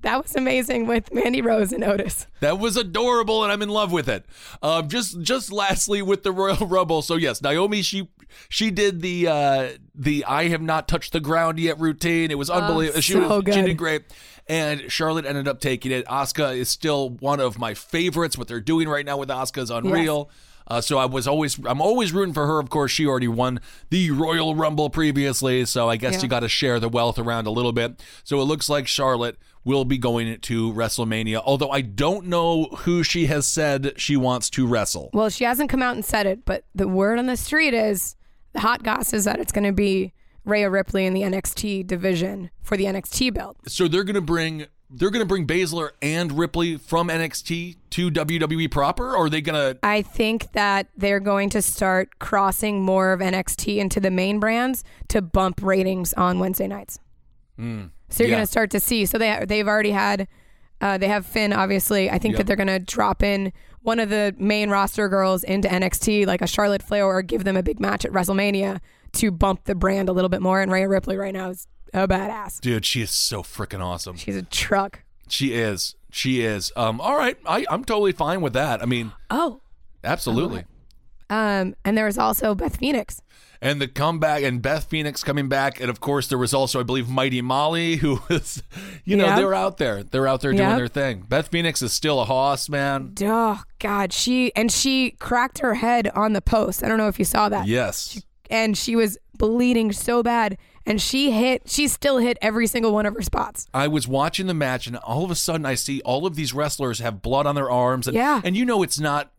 That was amazing with Mandy Rose and Otis. That was adorable, and I'm in love with it. Uh, just, just lastly, with the Royal Rumble. So yes, Naomi, she, she did the uh, the I have not touched the ground yet routine. It was unbelievable. Oh, she, so was, good. She did great. And Charlotte ended up taking it. Asuka is still one of my favorites. What they're doing right now with Asuka is unreal. Yes. Uh, so I was always, I'm always rooting for her. Of course, she already won the Royal Rumble previously, so I guess yeah. you got to share the wealth around a little bit. So it looks like Charlotte will be going to WrestleMania, although I don't know who she has said she wants to wrestle. Well, she hasn't come out and said it, but the word on the street is, the hot goss is that it's going to be Rhea Ripley in the N X T division for the N X T belt. So they're going to bring... They're going to bring Baszler and Ripley from N X T to W W E proper, or are they going to... I think that they're going to start crossing more of N X T into the main brands to bump ratings on Wednesday nights. Mm, so you're yeah. going to start to see. So they, they've already had... Uh, they have Finn, obviously. I think yep. that they're going to drop in one of the main roster girls into N X T, like a Charlotte Flair, or give them a big match at WrestleMania to bump the brand a little bit more. And Rhea Ripley right now is... a badass. Dude, she is so freaking awesome. She's a truck. She is. She is. Um, all right. I, I'm totally fine with that. I mean. Oh. Absolutely. Um, and there was also Beth Phoenix. And the comeback, and Beth Phoenix coming back. And of course, there was also, I believe, Mighty Molly, who was, you know, yep. they're out there. They're out there yep. doing their thing. Beth Phoenix is still a hoss, man. Oh, God. She, and she cracked her head on the post. I don't know if you saw that. Yes. She, and she was bleeding so bad. And she hit, she still hit every single one of her spots. I was watching the match, and all of a sudden I see all of these wrestlers have blood on their arms. And, yeah. and you know it's not,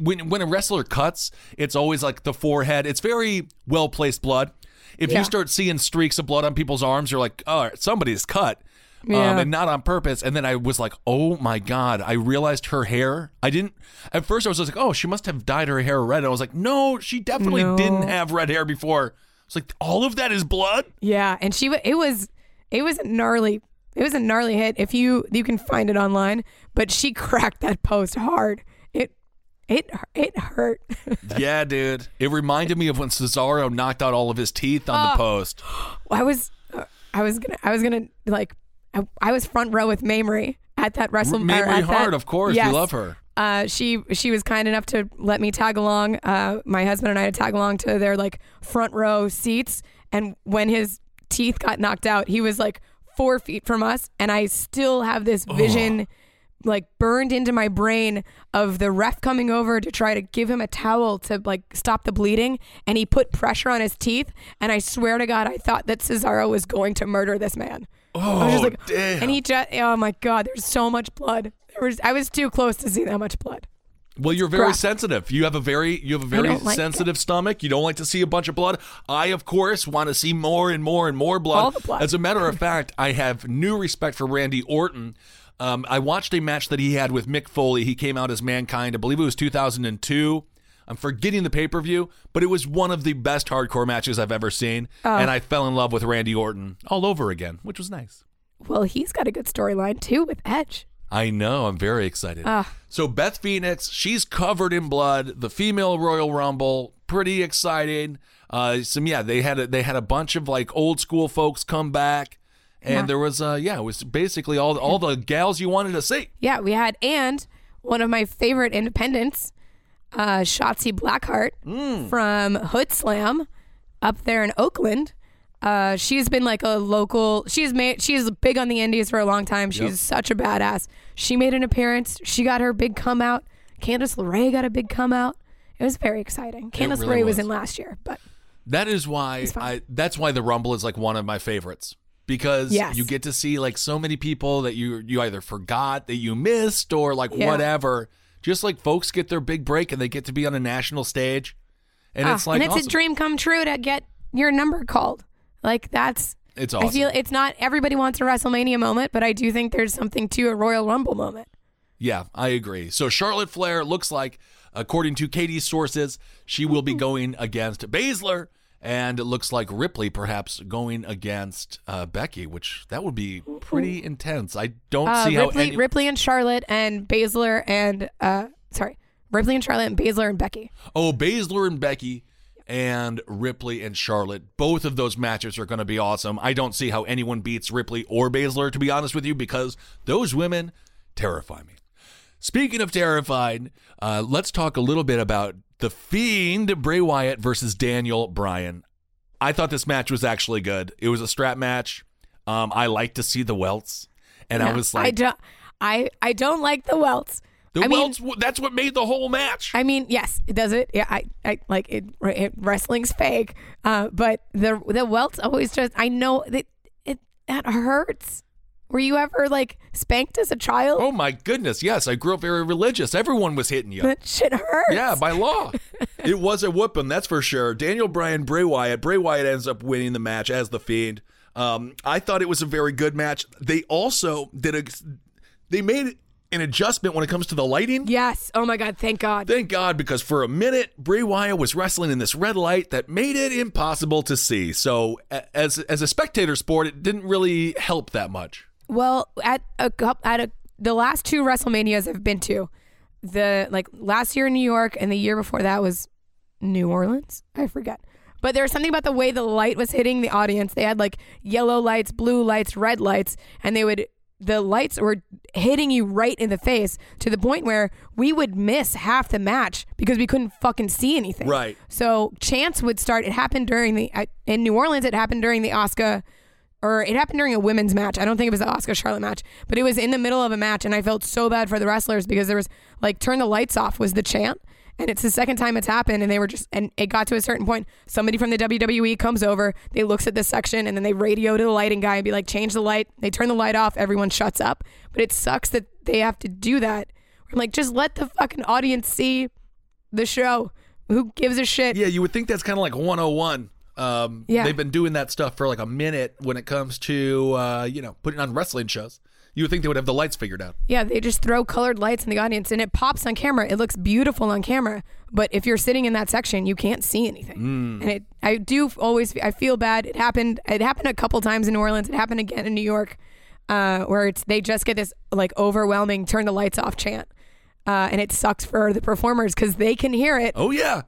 when when a wrestler cuts, it's always like the forehead. It's very well-placed blood. If yeah. you start seeing streaks of blood on people's arms, you're like, oh, somebody's cut. Yeah. Um, and not on purpose. And then I was like, oh my God, I realized her hair. I didn't, at first I was just like, oh, she must have dyed her hair red. And I was like, no, she definitely no. didn't have red hair before. It's like, all of that is blood? Yeah, and she it was it was gnarly. It was a gnarly hit. If you you can find it online, but she cracked that post hard. It it it hurt. Yeah, dude. It reminded me of when Cesaro knocked out all of his teeth on oh, the post. I was I was going to I was going to like I, I was front row with Mamrie at that wrestle. Mamrie Hart, of course. Yes. We love her. Uh, she she was kind enough to let me tag along. Uh, my husband and I had tag along to their like front row seats. And when his teeth got knocked out, he was like four feet from us. And I still have this vision, Ugh. like burned into my brain, of the ref coming over to try to give him a towel to like stop the bleeding. And he put pressure on his teeth. And I swear to God, I thought that Cesaro was going to murder this man. Oh, I was just like, damn. And he just, oh my God, there's so much blood. I was too close to see that much blood. Well, you're very Crap. sensitive. You have a very you have a very like sensitive it. stomach. You don't like to see a bunch of blood. I, of course, want to see more and more and more blood. All the blood. As a matter of fact, I have new respect for Randy Orton. Um, I watched a match that he had with Mick Foley. He came out as Mankind. I believe it was two thousand two. I'm forgetting the pay-per-view, but it was one of the best hardcore matches I've ever seen. Oh. And I fell in love with Randy Orton all over again, which was nice. Well, he's got a good storyline, too, with Edge. I know. I'm very excited. Uh, so Beth Phoenix, she's covered in blood. The female Royal Rumble, pretty exciting. Uh, some yeah, they had a, they had a bunch of like old school folks come back, and yeah. there was uh yeah, it was basically all all the gals you wanted to see. Yeah, we had, and one of my favorite independents, uh, Shotzi Blackheart mm. from Hood Slam, up there in Oakland. Uh, she's been like a local, she's made, she's big on the indies for a long time. She's yep. such a badass. She made an appearance. She got her big come out. Candice LeRae got a big come out. It was very exciting. Candice really LeRae was. was in last year, but that is why I, that's why the Rumble is like one of my favorites. because yes. you get to see like so many people that you you either forgot that you missed or like yeah. whatever. Just like folks get their big break and they get to be on a national stage. And oh, it's like and it's awesome. A dream come true to get your number called. Like that's it's awesome. I feel it's not everybody wants a WrestleMania moment, but I do think there's something to a Royal Rumble moment. Yeah, I agree. So Charlotte Flair looks like, according to Katie's sources, she will be going against Baszler, and it looks like Ripley perhaps going against uh, Becky, which that would be pretty intense. I don't uh, see Ripley, how any- Ripley and Charlotte and Baszler and uh, sorry, Ripley and Charlotte and Baszler and Becky. Oh, Baszler and Becky. And Ripley and Charlotte, both of those matches are going to be awesome. I don't see how anyone beats Ripley or Baszler, to be honest with you, because those women terrify me. Speaking of terrified, uh, let's talk a little bit about The Fiend, Bray Wyatt versus Daniel Bryan. I thought this match was actually good. It was a strap match. Um, I like to see the welts, and no, I was like, I don't, I, I don't like the welts. The I welts, mean, that's what made the whole match. I mean, yes, it does it. Yeah, I, I like it, it. Wrestling's fake, uh, but the the welts always just. I know that it that hurts. Were you ever like spanked as a child? Oh my goodness, yes. I grew up very religious. Everyone was hitting you. That shit hurts. Yeah, by law, it was a whooping. That's for sure. Daniel Bryan, Bray Wyatt. Bray Wyatt ends up winning the match as the Fiend. Um, I thought it was a very good match. They also did a. They made it. An adjustment when it comes to the lighting. Yes. Oh my God. Thank God. Thank God, because for a minute, Bray Wyatt was wrestling in this red light that made it impossible to see. So, as as a spectator sport, it didn't really help that much. Well, at a at a, the last two WrestleManias I've been to, the like last year in New York and the year before that was New Orleans. I forget. But there was something about the way the light was hitting the audience. They had like yellow lights, blue lights, red lights, and they would. The lights were hitting you right in the face to the point where we would miss half the match because we couldn't fucking see anything. Right. So chants would start. It happened during the, in New Orleans, it happened during the Asuka, or it happened during a women's match. I don't think it was the Asuka Charlotte match, but it was in the middle of a match. And I felt so bad for the wrestlers because there was like, turn the lights off was the chant. And it's the second time it's happened. And they were just, and it got to a certain point. Somebody from the W W E comes over, they looks at this section, and then they radio to the lighting guy and be like, change the light. They turn the light off. Everyone shuts up. But it sucks that they have to do that. I'm like, just let the fucking audience see the show. Who gives a shit? Yeah, you would think that's kind of like one oh one. Um, yeah. They've been doing that stuff for like a minute when it comes to, uh, you know, putting on wrestling shows. You would think they would have the lights figured out. Yeah, they just throw colored lights in the audience, and it pops on camera. It looks beautiful on camera, but if you're sitting in that section, you can't see anything. Mm. And it, I do always, I feel bad. It happened. It happened a couple times in New Orleans. It happened again in New York, uh, where it's they just get this like overwhelming turn the lights off chant, uh, and it sucks for the performers because they can hear it. Oh yeah,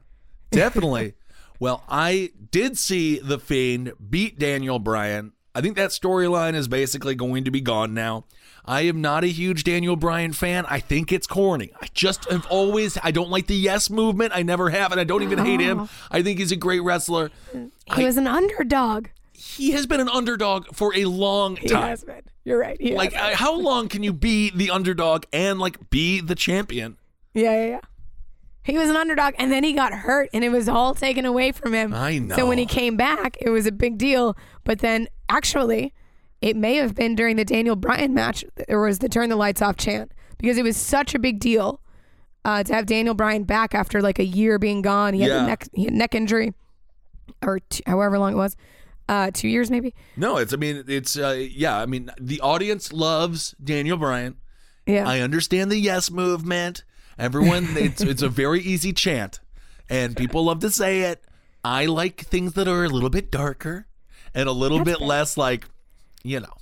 definitely. Well, I did see The Fiend beat Daniel Bryan. I think that storyline is basically going to be gone now. I am not a huge Daniel Bryan fan. I think it's corny. I just have always, I don't like the yes movement. I never have, and I don't even oh. hate him. I think he's a great wrestler. He I, was an underdog. He has been an underdog for a long time. He has been. You're right. He like, I, how long can you be the underdog and, like, be the champion? Yeah, yeah, yeah. He was an underdog, and then he got hurt, and it was all taken away from him. I know. So when he came back, it was a big deal. But then, actually, it may have been during the Daniel Bryan match, there was the turn the lights off chant, because it was such a big deal uh, to have Daniel Bryan back after like a year being gone. He had yeah. a neck, he had neck injury, or two, however long it was, uh, two years maybe. No, it's, I mean, it's, uh, yeah, I mean, the audience loves Daniel Bryan. Yeah. I understand the yes movement. Everyone, it's, it's a very easy chant, and people love to say it. I like things that are a little bit darker and a little that's bit bad. Less like, you know,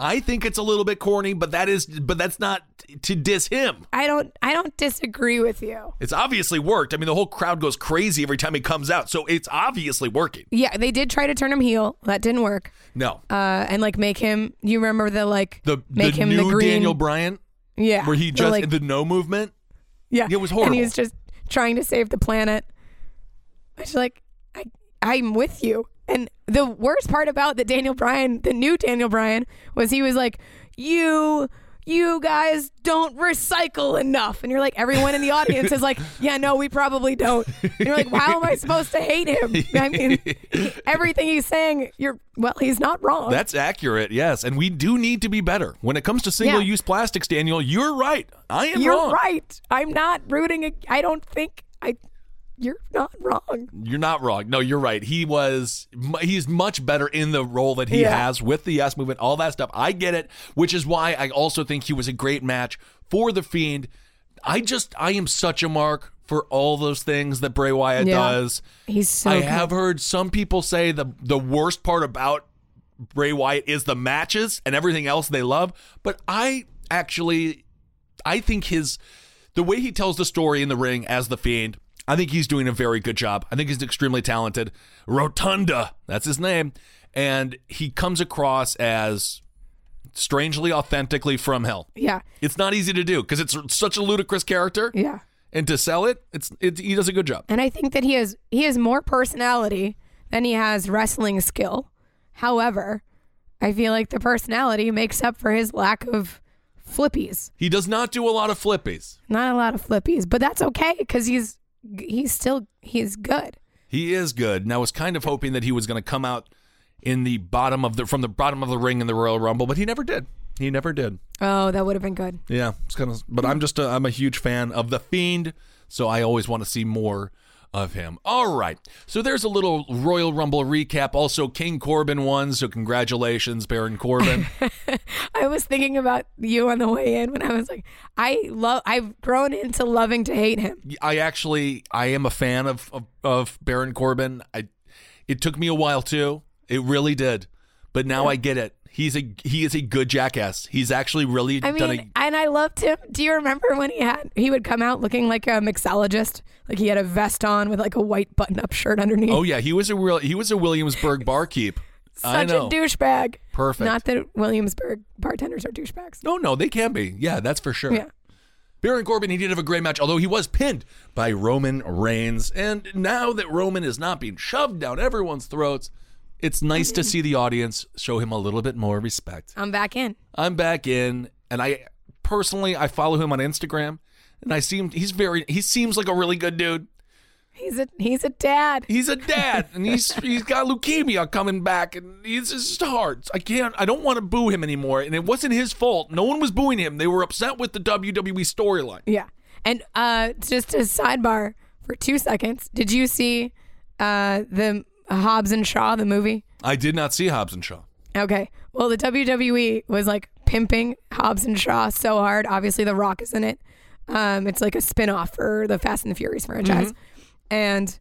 I think it's a little bit corny, but that is, but that's not to diss him. I don't, I don't disagree with you. It's obviously worked. I mean, the whole crowd goes crazy every time he comes out, so it's obviously working. Yeah, they did try to turn him heel. That didn't work. No. Uh, and like make him. You remember the like the make the him new the green Daniel Bryan. Yeah. Where he just the, like, the no movement. Yeah, it was horrible. And he was just trying to save the planet. I was like, I, I'm with you. And the worst part about the Daniel Bryan, the new Daniel Bryan, was he was like, you, you guys don't recycle enough. And you're like, everyone in the audience is like, yeah, no, we probably don't. And you're like, how am I supposed to hate him? I mean, everything he's saying, you're, well, he's not wrong. That's accurate, yes. And we do need to be better. When it comes to single-use yeah. plastics, Daniel, you're right. I am you're wrong. You're right. I'm not rooting. A, I don't think I... You're not wrong. You're not wrong. No, you're right. He was, he's much better in the role that he yeah. has with the Yes Movement, all that stuff. I get it, which is why I also think he was a great match for The Fiend. I just, I am such a mark for all those things that Bray Wyatt yeah. does. He's so I good. Have heard some people say the the worst part about Bray Wyatt is the matches and everything else they love. But I actually, I think his, the way he tells the story in the ring as The Fiend, I think he's doing a very good job. I think he's extremely talented. Rotunda, that's his name. And he comes across as strangely authentically from hell. Yeah. It's not easy to do because it's such a ludicrous character. Yeah. And to sell it, it's it, he does a good job. And I think that he has, he has more personality than he has wrestling skill. However, I feel like the personality makes up for his lack of flippies. He does not do a lot of flippies. Not a lot of flippies, but that's okay because he's... He's still, he's good. He is good. And I was kind of hoping that he was going to come out in the bottom of the, from the bottom of the ring in the Royal Rumble, but he never did. He never did. Oh, that would have been good. Yeah. It's kind of, but I'm just, a, I'm a huge fan of The Fiend, so I always want to see more of him. All right. So there's a little Royal Rumble recap. Also, King Corbin won, so congratulations, Baron Corbin. I was thinking about you on the way in when I was like, I love, I've grown into loving to hate him. I actually, I am a fan of, of, of Baron Corbin. I, it took me a while too. It really did. But now yeah. I get it. He's a he is a good jackass. He's actually really I mean, done a... And I loved him. Do you remember when he had... He would come out looking like a mixologist. Like he had a vest on with like a white button-up shirt underneath. Oh, yeah. He was a real, he was a Williamsburg barkeep. Such I know. a douchebag. Perfect. Not that Williamsburg bartenders are douchebags. No, no. They can be. Yeah, that's for sure. Yeah. Baron Corbin, he did have a great match, although he was pinned by Roman Reigns. And now that Roman is not being shoved down everyone's throats... It's nice to see the audience show him a little bit more respect. I'm back in. I'm back in. And I personally, I follow him on Instagram. And I see him, he's very, he seems like a really good dude. He's a he's a dad. He's a dad. And he's he's got leukemia coming back. And he's just hard. I can't, I don't want to boo him anymore. And it wasn't his fault. No one was booing him. They were upset with the W W E storyline. Yeah. And uh, just a sidebar for two seconds. Did you see uh, the... Hobbs and Shaw, the movie? I did not see Hobbs and Shaw. Okay. Well, the W W E was like pimping Hobbs and Shaw so hard. Obviously, The Rock is in it. Um, it's like a spinoff for the Fast and the Furious franchise. Mm-hmm. And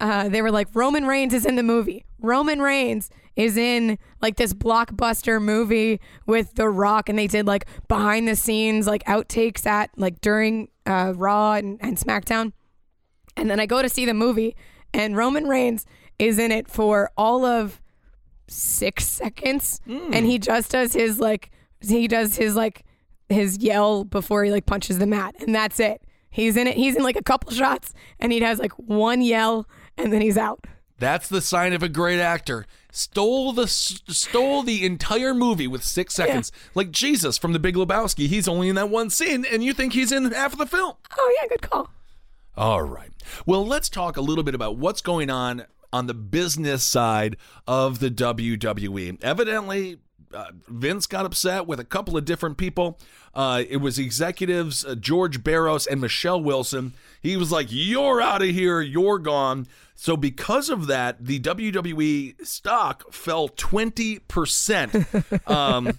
uh, they were like, Roman Reigns is in the movie. Roman Reigns is in like this blockbuster movie with The Rock. And they did like behind the scenes, like outtakes at like during uh, Raw and, and SmackDown. And then I go to see the movie and Roman Reigns is in it for all of six seconds, mm. and he just does his like he does his like his yell before he like punches the mat, and that's it. He's in it. He's in like a couple shots, and he has like one yell, and then he's out. That's the sign of a great actor. Stole the stole the entire movie with six seconds, yeah. like Jesus from The Big Lebowski. He's only in that one scene, and you think he's in half of the film. Oh yeah, good call. All right. Well, let's talk a little bit about what's going on. On the business side of the W W E. Evidently, uh, Vince got upset with a couple of different people. Uh, it was executives uh, George Barros and Michelle Wilson. He was like, you're out of here, you're gone. So because of that, the W W E stock fell twenty percent. Um,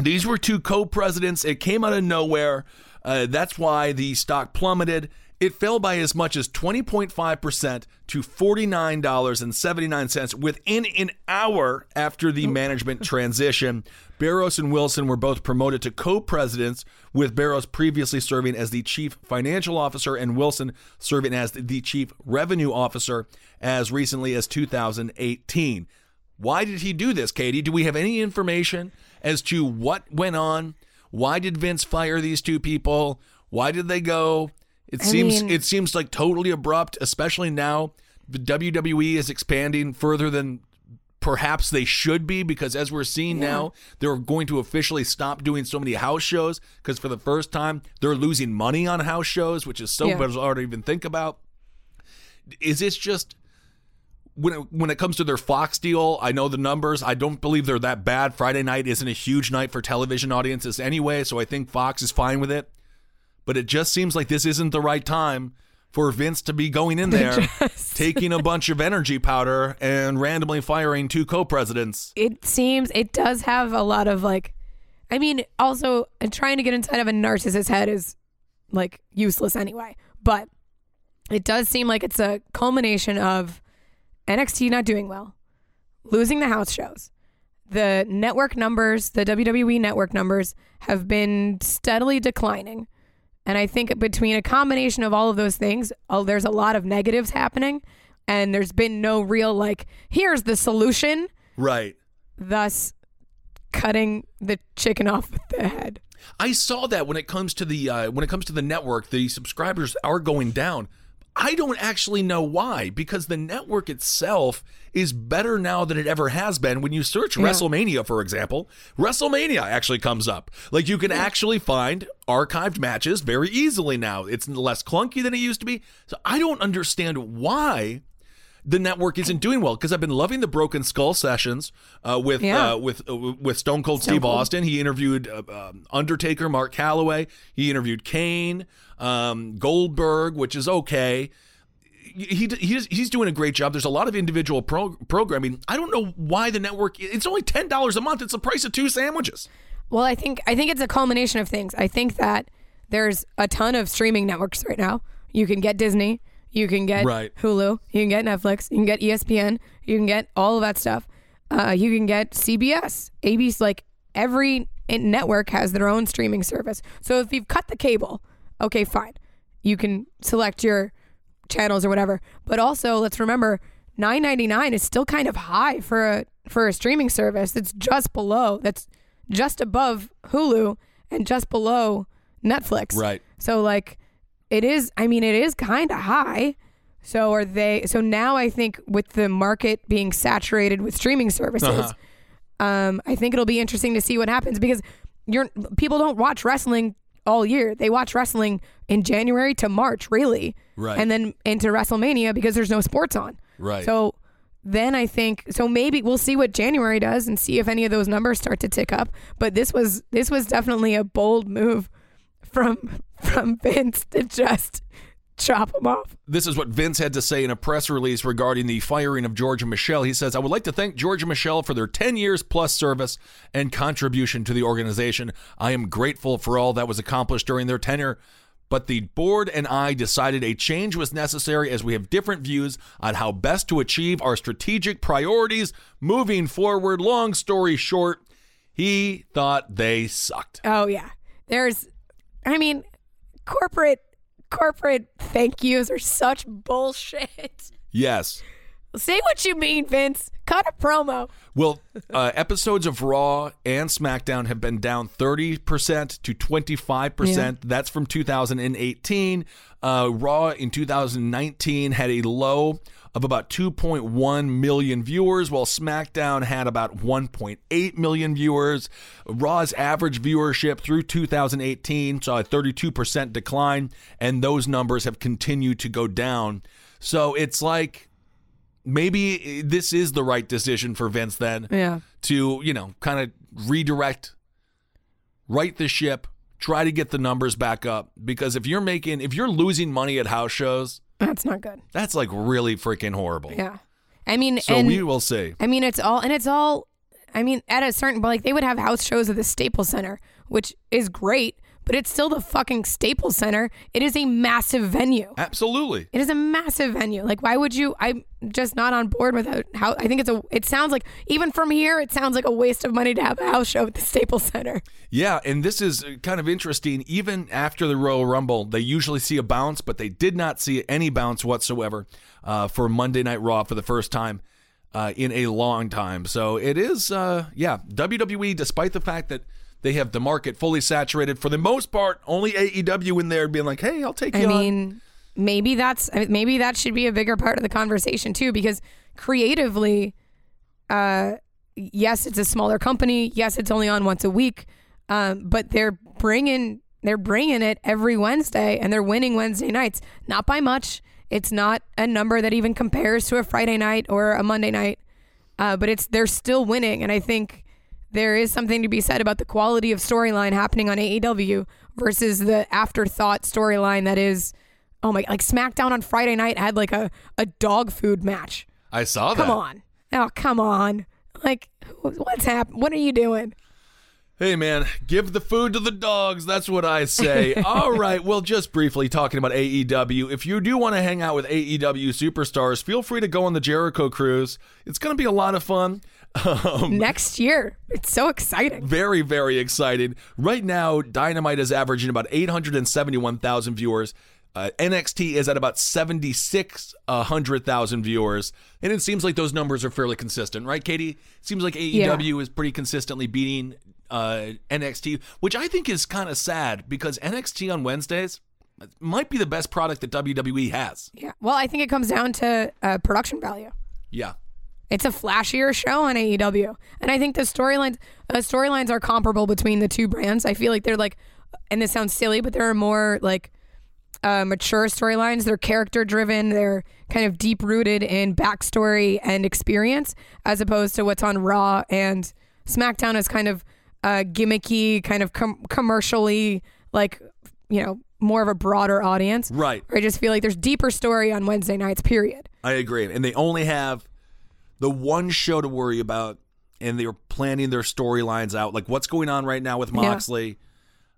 these were two co-presidents. It came out of nowhere. Uh, that's why the stock plummeted. It fell by as much as twenty point five percent to forty-nine dollars and seventy-nine cents within an hour after the management transition. Barros and Wilson were both promoted to co-presidents, with Barros previously serving as the chief financial officer and Wilson serving as the chief revenue officer as recently as two thousand eighteen. Why did he do this, Katie? Do we have any information as to what went on? Why did Vince fire these two people? Why did they go? It I seems mean, it seems like totally abrupt, especially now the W W E is expanding further than Perhaps they should be, because as we're seeing yeah. now, they're going to officially stop doing so many house shows, because for the first time, they're losing money on house shows, which is so yeah. bizarre to even think about. Is this just... When it, when it comes to their Fox deal, I know the numbers. I don't believe they're that bad. Friday night isn't a huge night for television audiences anyway, so I think Fox is fine with it. But it just seems like this isn't the right time for Vince to be going in there, taking a bunch of energy powder and randomly firing two co-presidents. It seems it does have a lot of, like, I mean, also trying to get inside of a narcissist's head is, like, useless anyway. But it does seem like it's a culmination of N X T not doing well, losing the house shows. The network numbers, the W W E network numbers, have been steadily declining. And I think between a combination of all of those things, oh, there's a lot of negatives happening, and there's been no real, like, here's the solution. Right. Thus cutting the chicken off the head. I saw that when it comes to the uh, when it comes to the network, the subscribers are going down. I don't actually know why, because the network itself is better now than it ever has been. When you search yeah. WrestleMania, for example, WrestleMania actually comes up. Like, you can yeah. actually find archived matches very easily now. It's less clunky than it used to be. So I don't understand why the network isn't doing well, because I've been loving the Broken Skull sessions uh, with, yeah. uh, with uh, with Stone Cold Stone Steve Cold. Austin. He interviewed uh, um, Undertaker, Mark Calloway. He interviewed Kane. Um, Goldberg, which is okay. He, he's, he's doing a great job. There's a lot of individual pro- programming. I don't know why the network, it's only ten dollars a month. It's the price of two sandwiches. Well, I think, I think it's a culmination of things. I think that there's a ton of streaming networks right now. You can get Disney, you can get right. Hulu, you can get Netflix, you can get E S P N, you can get all of that stuff. Uh, you can get C B S, A B C, like every network has their own streaming service. So if you've cut the cable, okay, fine. You can select your channels or whatever. But also, let's remember, nine ninety-nine is still kind of high for a for a streaming service. That's just below, that's just above Hulu and just below Netflix. Right. So, like, it is, I mean, it is kind of high. So are they, so now I think with the market being saturated with streaming services, uh-huh. um, I think it'll be interesting to see what happens, because you're people don't watch wrestling all year. They watch wrestling in January to March, really. Right. And then into WrestleMania, because there's no sports on. Right. So then I think, so maybe we'll see what January does and see if any of those numbers start to tick up. But this was, this was definitely a bold move from, from Vince to just chop him off. This is what Vince had to say in a press release regarding the firing of George and Michelle. He says, "I would like to thank George and Michelle for their ten years plus service and contribution to the organization. I am grateful for all that was accomplished during their tenure, but the board and I decided a change was necessary as we have different views on how best to achieve our strategic priorities moving forward." Long story short, he thought they sucked. Oh, yeah. There's, I mean, corporate Corporate thank yous are such bullshit. Yes. Say what you mean, Vince. Cut a promo. Well, uh, episodes of Raw and SmackDown have been down thirty percent to twenty-five percent. Yeah. That's from two thousand eighteen. Uh, Raw in two thousand nineteen had a low of about two point one million viewers, while SmackDown had about one point eight million viewers. Raw's average viewership through two thousand eighteen saw a thirty-two percent decline, and those numbers have continued to go down. So it's like, maybe this is the right decision for Vince then yeah. to, you know, kind of redirect, right the ship, try to get the numbers back up. Because if you're making, if you're losing money at house shows, that's not good. That's like really freaking horrible. Yeah. I mean, so and, we will see. I mean, it's all, and it's all, I mean, at a certain, like, they would have house shows at the Staples Center, which is great, but it's still the fucking Staples Center. It is a massive venue. Absolutely. It is a massive venue. Like, why would you? I'm just not on board with how. I think it's a, it sounds like, even from here, it sounds like a waste of money to have a house show at the Staples Center. Yeah, and this is kind of interesting. Even after the Royal Rumble, they usually see a bounce, but they did not see any bounce whatsoever uh, for Monday Night Raw for the first time uh, in a long time. So it is, uh, yeah, W W E, despite the fact that they have the market fully saturated for the most part, only A E W in there being like, hey, I'll take you I on. Mean, maybe that's, maybe that should be a bigger part of the conversation too, because creatively, uh, yes, it's a smaller company. Yes, it's only on once a week, um, but they're bringing they're bringing it every Wednesday, and they're winning Wednesday nights. Not by much. It's not a number that even compares to a Friday night or a Monday night, uh, but it's they're still winning, and I think there is something to be said about the quality of storyline happening on A E W versus the afterthought storyline that is, oh my, like SmackDown on Friday night had like a, a dog food match. I saw that. Come on. Oh, come on. Like, what's happening? What are you doing? Hey, man, give the food to the dogs. That's what I say. All right. Well, just briefly talking about A E W. If you do want to hang out with A E W superstars, feel free to go on the Jericho cruise. It's going to be a lot of fun. Um, Next year. It's so exciting. Very, very excited. Right now, Dynamite is averaging about eight hundred seventy-one thousand viewers. Uh, N X T is at about seventy-six hundred thousand viewers. And it seems like those numbers are fairly consistent, right, Katie? It seems like A E W yeah. is pretty consistently beating Uh, N X T, which I think is kind of sad because N X T on Wednesdays might be the best product that W W E has. Yeah, well, I think it comes down to uh, production value. Yeah, it's a flashier show on A E W, and I think the storylines uh, storylines are comparable between the two brands. I feel like they're like, and this sounds silly, but there are more like uh, mature storylines. They're character driven. They're kind of deep rooted in backstory and experience, as opposed to what's on Raw and SmackDown is kind of Uh, gimmicky, kind of com- commercially, like, you know, more of a broader audience. Right. I just feel like there's deeper story on Wednesday nights, period. I agree. And they only have the one show to worry about, and they're planning their storylines out. Like, what's going on right now with Moxley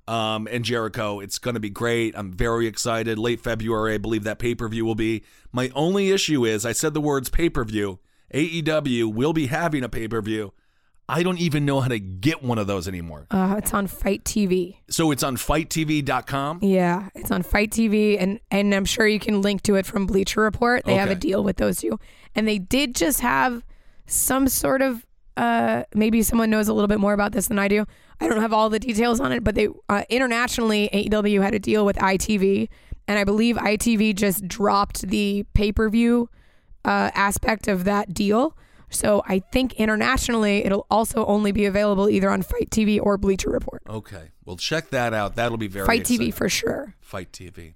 yeah. um, and Jericho? It's going to be great. I'm very excited. Late February, I believe that pay-per-view will be. My only issue is, I said the words pay-per-view. A E W will be having a pay-per-view. I don't even know how to get one of those anymore. Uh, it's on Fight T V. So it's on fight t v dot com? Yeah, it's on Fight T V, and, and I'm sure you can link to it from Bleacher Report. They okay. have a deal with those two. And they did just have some sort of, uh, maybe someone knows a little bit more about this than I do. I don't have all the details on it, but they uh, internationally, A E W had a deal with I T V, and I believe I T V just dropped the pay-per-view uh, aspect of that deal. So I think internationally, it'll also only be available either on Fight T V or Bleacher Report. Okay. Well, check that out. That'll be very Fight exciting. T V for sure. Fight T V.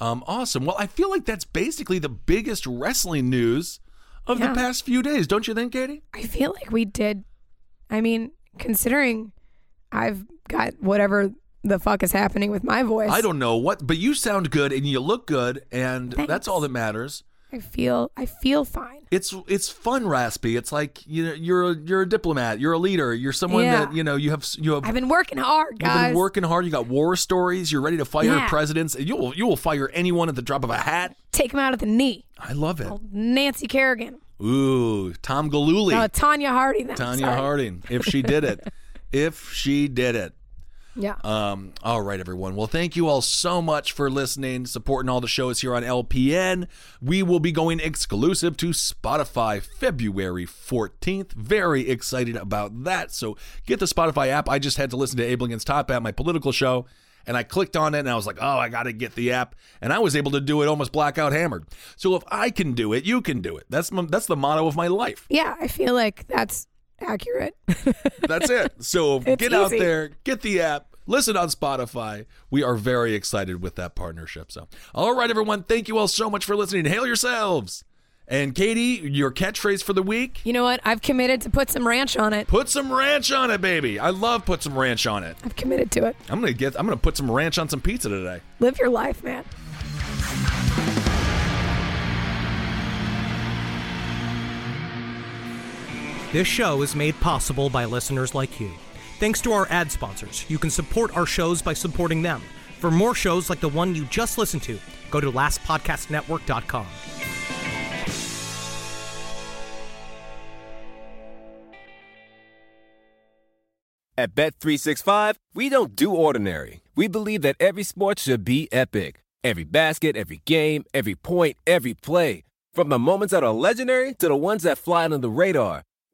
Um, awesome. Well, I feel like that's basically the biggest wrestling news of yeah. the past few days. Don't you think, Katie? I feel like we did. I mean, considering I've got whatever the fuck is happening with my voice. I don't know what, but you sound good and you look good, and Thanks. That's all that matters. I feel I feel fine. It's it's fun, raspy. It's like you know you're a, you're a diplomat. You're a leader. You're someone yeah. that you know you have you have. I've been working hard, guys. You've been working hard. You got war stories. You're ready to fire yeah. presidents. You will you will fire anyone at the drop of a hat. Take him out at the knee. I love it. Old Nancy Kerrigan. Ooh, Tom Galooly. No, Tanya Harding. Tanya sorry. Harding. If she did it, if she did it. Yeah. Um, all right, everyone. Well, thank you all so much for listening, supporting all the shows here on L P N. We will be going exclusive to Spotify February fourteenth. Very excited about that. So get the Spotify app. I just had to listen to Abel Against Top Hat, my political show, and I clicked on it, and I was like, oh, I got to get the app. And I was able to do it almost blackout hammered. So if I can do it, you can do it. That's my, that's the motto of my life. Yeah, I feel like that's accurate. That's it. So it's get easy. Out there, get the app, listen on Spotify. We are very excited with that partnership. So, all right, everyone, thank you all so much for listening. Hail yourselves. And Katie, your catchphrase for the week? You know what? I've committed to put some ranch on it. Put some ranch on it, baby. I love put some ranch on it. I've committed to it. I'm gonna get. I'm gonna put some ranch on some pizza today. Live your life, man. This show is made possible by listeners like you. Thanks to our ad sponsors, you can support our shows by supporting them. For more shows like the one you just listened to, go to last podcast network dot com. At Bet three sixty-five, we don't do ordinary. We believe that every sport should be epic. Every basket, every game, every point, every play. From the moments that are legendary to the ones that fly under the radar.